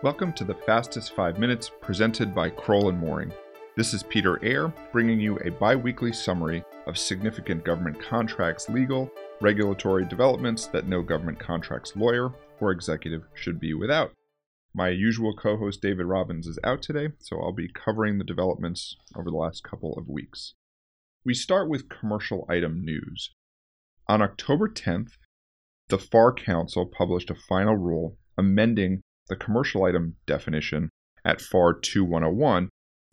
Welcome to the Fastest 5 Minutes presented by Crowell and Moring. This is Peter Ayer bringing you a bi-weekly summary of significant government contracts, legal, regulatory developments that no government contracts lawyer or executive should be without. My usual co-host David Robbins is out today, so I'll be covering the developments over the last couple of weeks. We start with commercial item news. On October 10th, the FAR Council published a final rule amending the commercial item definition at FAR 2101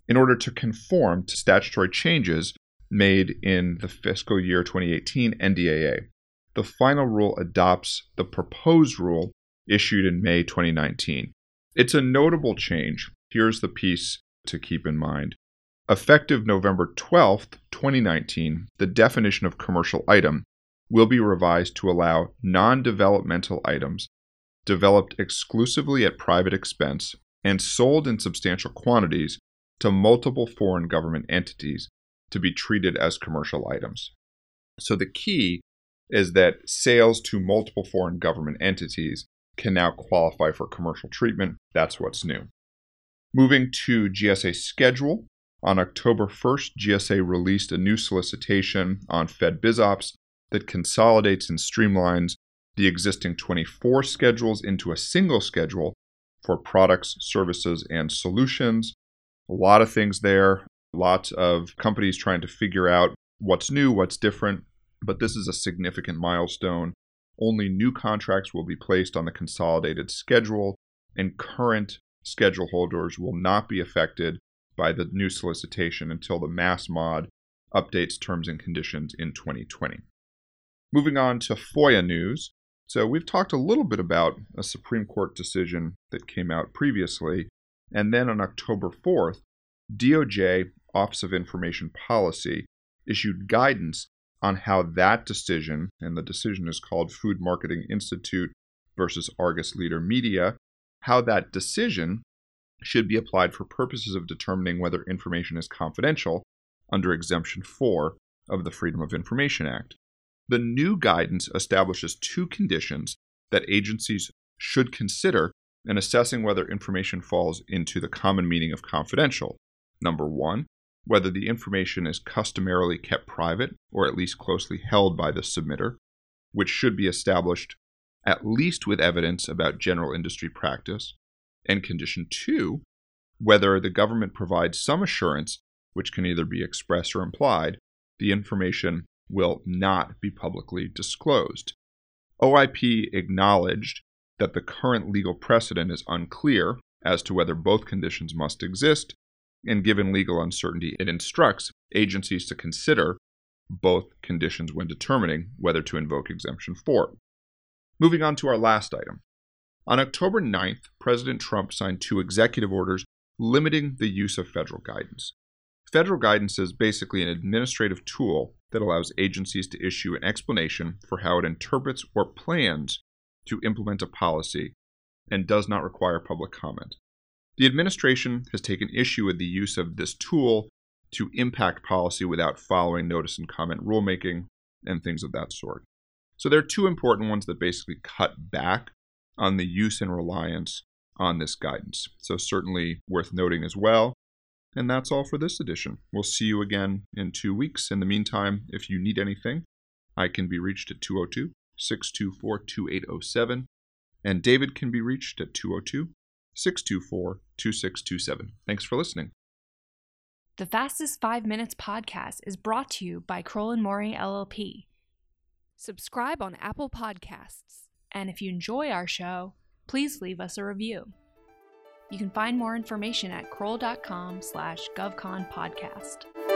in order to conform to statutory changes made in the fiscal year 2018 NDAA. The final rule adopts the proposed rule issued in May 2019. It's a notable change. Here's the piece to keep in mind. Effective November 12, 2019, the definition of commercial item will be revised to allow non-developmental items developed exclusively at private expense and sold in substantial quantities to multiple foreign government entities to be treated as commercial items. So the key is that sales to multiple foreign government entities can now qualify for commercial treatment. That's what's new. Moving to GSA schedule, on October 1st, GSA released a new solicitation on FedBizOpps that consolidates and streamlines the existing 24 schedules into a single schedule for products, services, and solutions. A lot of things there, lots of companies trying to figure out what's new, what's different, but this is a significant milestone. Only new contracts will be placed on the consolidated schedule, and current schedule holders will not be affected by the new solicitation until the mass mod updates terms and conditions in 2020. Moving on to FOIA news. So we've talked a little bit about a Supreme Court decision that came out previously, and then on October 4th, DOJ, Office of Information Policy, issued guidance on how that decision, and the decision is called Food Marketing Institute v. Argus Leader Media, how that decision should be applied for purposes of determining whether information is confidential under Exemption 4 of the Freedom of Information Act. The new guidance establishes two conditions that agencies should consider in assessing whether information falls into the common meaning of confidential. Number one, whether the information is customarily kept private or at least closely held by the submitter, which should be established at least with evidence about general industry practice. And condition two, whether the government provides some assurance, which can either be expressed or implied, the information will not be publicly disclosed. OIP acknowledged that the current legal precedent is unclear as to whether both conditions must exist, and given legal uncertainty, it instructs agencies to consider both conditions when determining whether to invoke Exemption 4. Moving on to our last item. On October 9th, President Trump signed two executive orders limiting the use of federal guidance. Federal guidance is basically an administrative tool that allows agencies to issue an explanation for how it interprets or plans to implement a policy and does not require public comment. The administration has taken issue with the use of this tool to impact policy without following notice and comment rulemaking and things of that sort. So there are two important ones that basically cut back on the use and reliance on this guidance. So certainly worth noting as well. And that's all for this edition. We'll see you again in 2 weeks. In the meantime, if you need anything, I can be reached at 202-624-2807, and David can be reached at 202-624-2627. Thanks for listening. The Fastest 5 Minutes podcast is brought to you by Crowell and Moring, LLP. Subscribe on Apple Podcasts, and if you enjoy our show, please leave us a review. You can find more information at crowell.com/govconpodcast.